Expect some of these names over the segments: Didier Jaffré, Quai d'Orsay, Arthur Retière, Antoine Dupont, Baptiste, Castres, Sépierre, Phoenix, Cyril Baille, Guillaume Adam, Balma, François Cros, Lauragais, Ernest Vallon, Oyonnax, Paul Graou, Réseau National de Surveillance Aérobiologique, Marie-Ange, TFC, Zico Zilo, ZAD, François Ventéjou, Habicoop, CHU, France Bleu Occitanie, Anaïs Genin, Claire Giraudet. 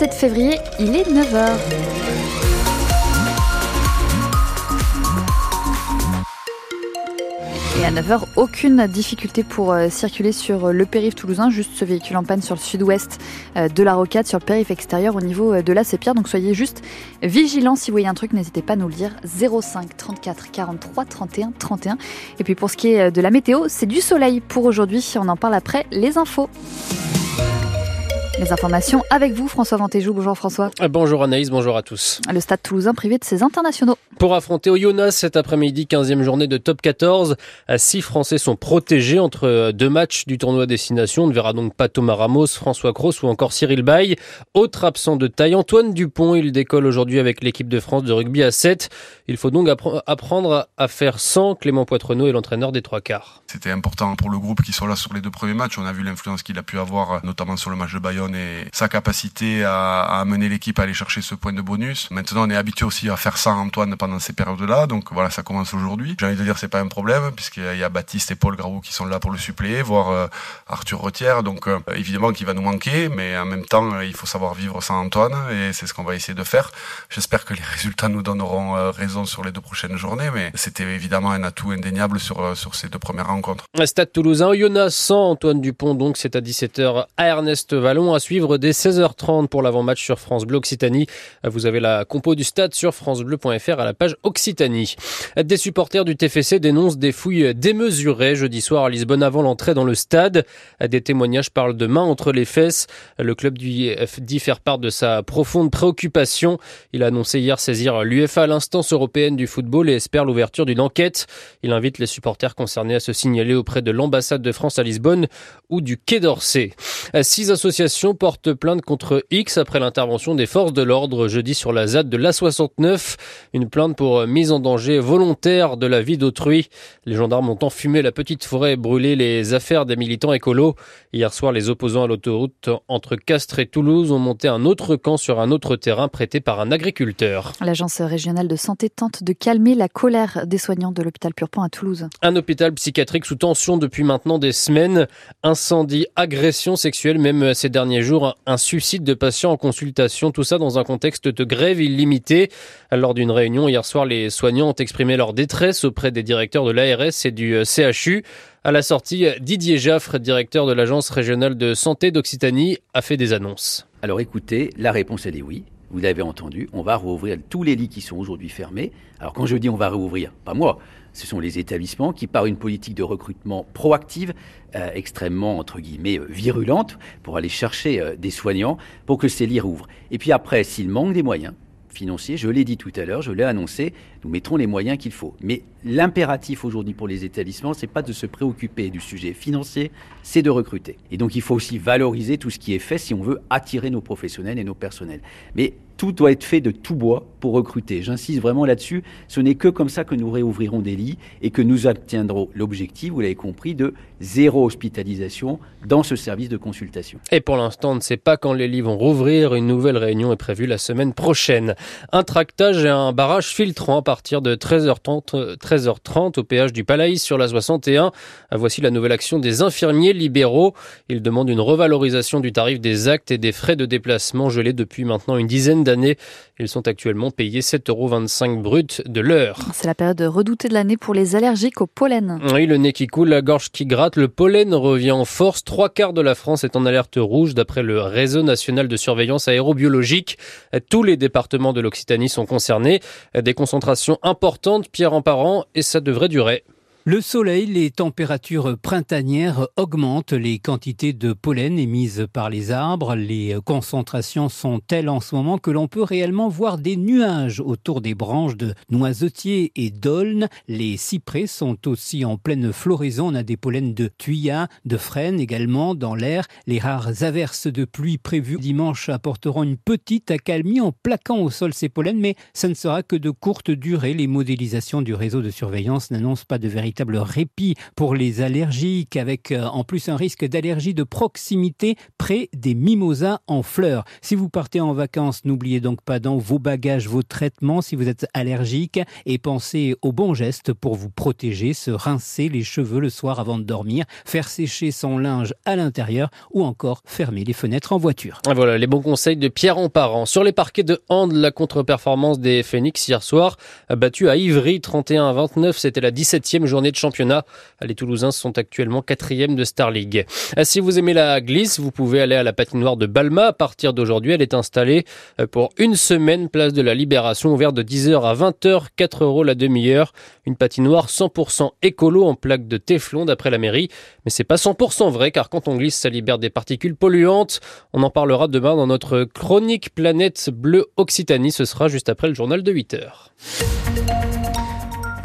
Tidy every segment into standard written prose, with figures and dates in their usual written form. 17 février, il est 9h. Et à 9h, aucune difficulté pour circuler sur le périph' toulousain, juste ce véhicule en panne sur le sud-ouest de la Rocade, sur le périph' extérieur au niveau de la Sépierre. Donc soyez juste vigilants, si vous voyez un truc, n'hésitez pas à nous le dire, 05 34 43 31 31. Et puis pour ce qui est de la météo, c'est du soleil pour aujourd'hui, on en parle après les infos. Les informations avec vous, François Ventéjou. Bonjour François. Bonjour Anaïs, bonjour à tous. Le stade toulousain privé de ses internationaux. Pour affronter Oyonnax cet après-midi, 15e journée de top 14. 6 Français sont protégés entre deux matchs du tournoi destination. On ne verra donc pas Thomas Ramos, François Cros ou encore Cyril Baille. Autre absent de taille, Antoine Dupont. Il décolle aujourd'hui avec l'équipe de France de rugby à 7. Il faut donc apprendre à faire sans Clément Poitrenaud et l'entraîneur des 3/4. C'était important pour le groupe qui sont là sur les deux premiers matchs. On a vu l'influence qu'il a pu avoir, notamment sur le match de Bayonne, et sa capacité à amener l'équipe à aller chercher ce point de bonus. Maintenant, on est habitué aussi à faire ça, Antoine, pendant ces périodes-là. Donc voilà, ça commence aujourd'hui. J'ai envie de dire c'est pas un problème, puisqu'il y a Baptiste et Paul Graou qui sont là pour le suppléer, voire Arthur Retière. Donc évidemment qu'il va nous manquer, mais en même temps, il faut savoir vivre sans Antoine, et c'est ce qu'on va essayer de faire. J'espère que les résultats nous donneront raison sur les deux prochaines journées, mais c'était évidemment un atout indéniable sur ces deux premières rencontres. Stade toulousain, Oyonnax sans Antoine Dupont, donc c'est à 17h à Ernest Vallon. À suivre dès 16h30 pour l'avant-match sur France Bleu Occitanie. Vous avez la compo du stade sur francebleu.fr à la page Occitanie. Des supporters du TFC dénoncent des fouilles démesurées jeudi soir à Lisbonne avant l'entrée dans le stade. Des témoignages parlent de mains entre les fesses. Le club dit faire part de sa profonde préoccupation. Il a annoncé hier saisir l'UEFA, l'instance européenne du football, et espère l'ouverture d'une enquête. Il invite les supporters concernés à se signaler auprès de l'ambassade de France à Lisbonne ou du Quai d'Orsay. 6 associations porte plainte contre X après l'intervention des forces de l'ordre jeudi sur la ZAD de l'A69. Une plainte pour mise en danger volontaire de la vie d'autrui. Les gendarmes ont enfumé la petite forêt et brûlé les affaires des militants écolos. Hier soir, les opposants à l'autoroute entre Castres et Toulouse ont monté un autre camp sur un autre terrain prêté par un agriculteur. L'agence régionale de santé tente de calmer la colère des soignants de l'hôpital Purpan à Toulouse. Un hôpital psychiatrique sous tension depuis maintenant des semaines. Incendie, agression sexuelle, même ces derniers jours, un suicide de patients en consultation, tout ça dans un contexte de grève illimitée. Lors d'une réunion hier soir, les soignants ont exprimé leur détresse auprès des directeurs de l'ARS et du CHU. À la sortie, Didier Jaffré, directeur de l'Agence régionale de santé d'Occitanie, a fait des annonces. Alors écoutez, la réponse elle est oui. Vous l'avez entendu, on va rouvrir tous les lits qui sont aujourd'hui fermés. Alors quand je dis on va rouvrir, pas moi, ce sont les établissements qui, par une politique de recrutement proactive, extrêmement, entre guillemets, virulente, pour aller chercher des soignants pour que ces lits rouvrent. Et puis après, s'il manque des moyens financiers, je l'ai dit tout à l'heure, je l'ai annoncé, nous mettrons les moyens qu'il faut. Mais l'impératif aujourd'hui pour les établissements, c'est pas de se préoccuper du sujet financier, c'est de recruter. Et donc il faut aussi valoriser tout ce qui est fait si on veut attirer nos professionnels et nos personnels. Mais tout doit être fait de tout bois pour recruter. J'insiste vraiment là-dessus. Ce n'est que comme ça que nous réouvrirons des lits et que nous atteindrons l'objectif, vous l'avez compris, de zéro hospitalisation dans ce service de consultation. Et pour l'instant, on ne sait pas quand les lits vont rouvrir. Une nouvelle réunion est prévue la semaine prochaine. Un tractage et un barrage filtrant à partir de 13h30 au péage du Palais sur la 61. Voici la nouvelle action des infirmiers libéraux. Ils demandent une revalorisation du tarif des actes et des frais de déplacement gelés depuis maintenant une dizaine d'années. Ils sont actuellement payés 7,25 € brut de l'heure. C'est la période redoutée de l'année pour les allergiques au pollen. Oui, le nez qui coule, la gorge qui gratte, le pollen revient en force. 3/4 de la France est en alerte rouge d'après le Réseau National de Surveillance Aérobiologique. Tous les départements de l'Occitanie sont concernés. Des concentrations importantes, Pierre Emparent, et ça devrait durer. Le soleil, les températures printanières augmentent les quantités de pollen émises par les arbres. Les concentrations sont telles en ce moment que l'on peut réellement voir des nuages autour des branches de noisetiers et d'aulnes. Les cyprès sont aussi en pleine floraison. On a des pollens de thuya, de frêne également dans l'air. Les rares averses de pluie prévues dimanche apporteront une petite accalmie en plaquant au sol ces pollens, mais ça ne sera que de courte durée. Les modélisations du réseau de surveillance n'annoncent pas de véritable véritable répit pour les allergiques, avec en plus un risque d'allergie de proximité près des mimosas en fleurs. Si vous partez en vacances, n'oubliez donc pas dans vos bagages vos traitements si vous êtes allergique et pensez aux bons gestes pour vous protéger, se rincer les cheveux le soir avant de dormir, faire sécher son linge à l'intérieur ou encore fermer les fenêtres en voiture. Voilà les bons conseils de Pierre Emparent. Sur les parquets de hand, la contre-performance des Phoenix hier soir, battue à Ivry 31-29, c'était la 17e journée de championnat. Les Toulousains sont actuellement 4e de Star League. Si vous aimez la glisse, vous pouvez aller à la patinoire de Balma. À partir d'aujourd'hui, elle est installée pour une semaine, place de la Libération, ouverte de 10h à 20h, 4 € la demi-heure. Une patinoire 100% écolo en plaques de téflon d'après la mairie. Mais c'est pas 100% vrai car quand on glisse, ça libère des particules polluantes. On en parlera demain dans notre chronique Planète Bleue Occitanie. Ce sera juste après le journal de 8h.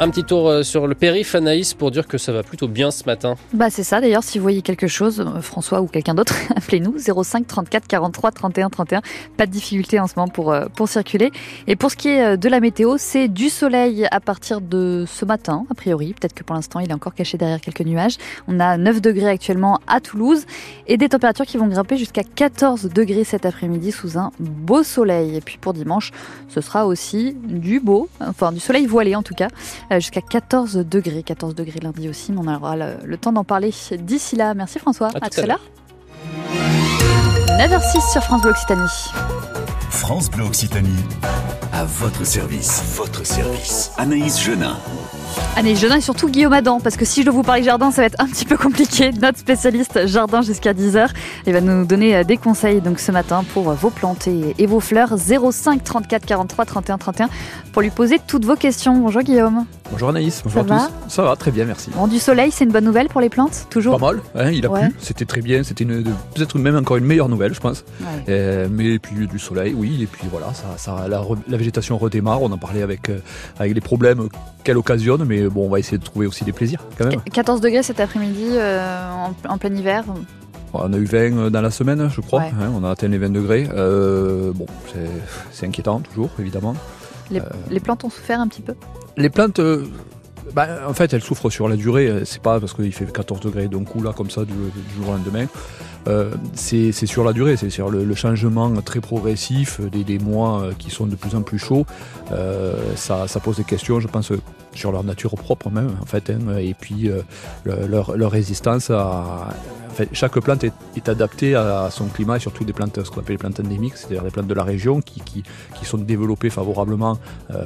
Un petit tour sur le périph', Anaïs, pour dire que ça va plutôt bien ce matin. C'est ça, d'ailleurs, si vous voyez quelque chose, François ou quelqu'un d'autre, appelez-nous, 05 34 43 31 31. Pas de difficulté en ce moment pour circuler. Et pour ce qui est de la météo, c'est du soleil à partir de ce matin, a priori. Peut-être que pour l'instant, il est encore caché derrière quelques nuages. On a 9 degrés actuellement à Toulouse et des températures qui vont grimper jusqu'à 14 degrés cet après-midi sous un beau soleil. Et puis pour dimanche, ce sera aussi du soleil voilé en tout cas. Jusqu'à 14 degrés lundi aussi, mais on aura le temps d'en parler d'ici là. Merci François, à tout à l'heure. 9h06 sur France Bleu Occitanie. France Bleu Occitanie, à votre service. Anaïs Genin. Et surtout Guillaume Adam, parce que si je dois vous parler jardin, ça va être un petit peu compliqué. Notre spécialiste jardin jusqu'à 10h, il va nous donner des conseils donc ce matin pour vos plantes et vos fleurs. 05 34 43 31 31 pour lui poser toutes vos questions. Bonjour Guillaume. Bonjour Anaïs, bonjour à tous. Ça va, très bien, merci. Du soleil, c'est une bonne nouvelle pour les plantes, toujours. Pas mal, plu, c'était très bien, c'était peut-être même encore une meilleure nouvelle, je pense. Ouais. Mais puis du soleil, oui, et puis voilà, la végétation redémarre. On en parlait avec les problèmes qu'elle occasionne, mais bon, on va essayer de trouver aussi des plaisirs quand même. 14 degrés cet après-midi, en plein hiver. On a eu 20 dans la semaine, je crois. Ouais. On a atteint les 20 degrés. C'est inquiétant, toujours, évidemment. Les plantes ont souffert un petit peu ? Les plantes... en fait, elles souffrent sur la durée. C'est pas parce qu'il fait 14 degrés d'un coup, là, comme ça, du jour au lendemain. C'est sur la durée, c'est sur le changement très progressif des mois qui sont de plus en plus chauds. Ça pose des questions, je pense, sur leur nature propre même, en fait. Et puis, leur résistance à... Enfin, chaque plante est adaptée à son climat, et surtout des plantes, ce qu'on appelle les plantes endémiques, c'est-à-dire les plantes de la région qui sont développées favorablement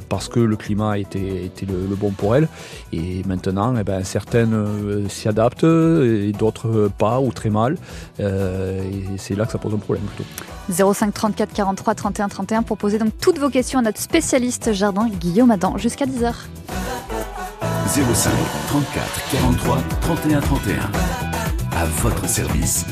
parce que le climat était le bon pour elles. Et maintenant, certaines s'y adaptent et d'autres pas ou très mal. Et c'est là que ça pose un problème plutôt. 05 34 43 31 31 pour poser donc toutes vos questions à notre spécialiste jardin Guillaume Adam jusqu'à 10h. 05 34 43 31 31. À votre service.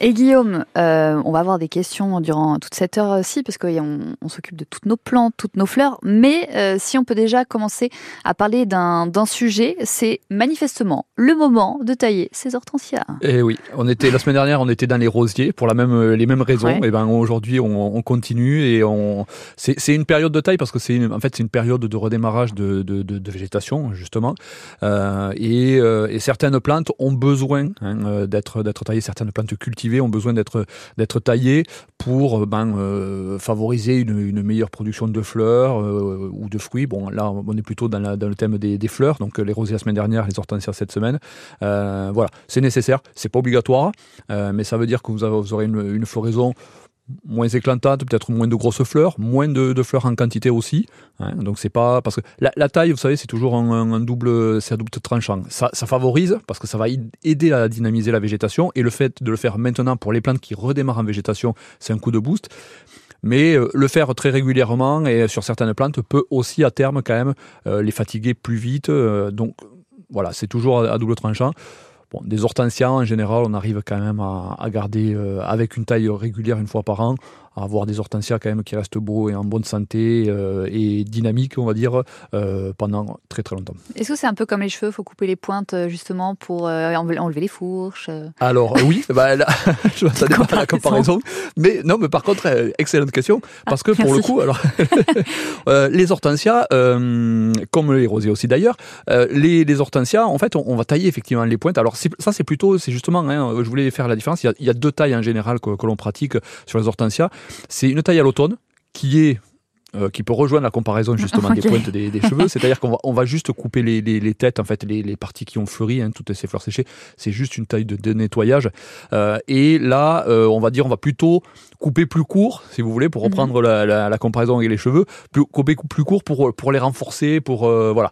Et Guillaume, on va avoir des questions durant toute cette heure-ci, parce qu'on s'occupe de toutes nos plantes, toutes nos fleurs, mais si on peut déjà commencer à parler d'un sujet, c'est manifestement le moment de tailler ces hortensias. Eh oui, la semaine dernière, on était dans les rosiers pour les mêmes raisons. Ouais. Aujourd'hui, on continue et c'est une période de taille parce que c'est une période de redémarrage de végétation, justement. Et certaines plantes ont besoin d'être taillées, certaines plantes cultivées ont besoin d'être taillés pour favoriser une meilleure production de fleurs ou de fruits. Bon, là, on est plutôt dans le thème des fleurs, donc les rosiers la semaine dernière, les hortensias cette semaine. Voilà, c'est nécessaire, c'est pas obligatoire, mais ça veut dire que vous aurez une floraison moins éclatante, peut-être moins de grosses fleurs, moins de fleurs en quantité aussi. Donc c'est pas parce que la taille, vous savez, c'est toujours un double tranchant. Ça favorise parce que ça va aider à dynamiser la végétation et le fait de le faire maintenant pour les plantes qui redémarrent en végétation, c'est un coup de boost. Mais le faire très régulièrement et sur certaines plantes peut aussi à terme quand même les fatiguer plus vite. Donc voilà, c'est toujours à double tranchant. Bon, des hortensias, en général, on arrive quand même à garder avec une taille régulière une fois par an, à avoir des hortensias quand même qui restent beaux et en bonne santé et dynamiques, on va dire, pendant très très longtemps. Est-ce que c'est un peu comme les cheveux, il faut couper les pointes justement pour enlever les fourches? Alors oui, bah, là, ça dépend de la comparaison. Mais non, mais par contre, excellente question, parce que pour le coup, alors, les hortensias, comme les rosiers aussi d'ailleurs, les hortensias, en fait, on va tailler effectivement les pointes. Alors ça, c'est plutôt, c'est justement, hein, je voulais faire la différence, il y a deux tailles en général que l'on pratique sur les hortensias. C'est une taille à l'automne qui peut rejoindre la comparaison justement des pointes des cheveux, c'est-à-dire qu'on va juste couper les têtes, en fait, les parties qui ont fleuri, hein, toutes ces fleurs séchées, c'est juste une taille de nettoyage. Et là, on va plutôt couper plus court, si vous voulez, pour reprendre la comparaison avec les cheveux, couper plus court pour les renforcer, pour voilà.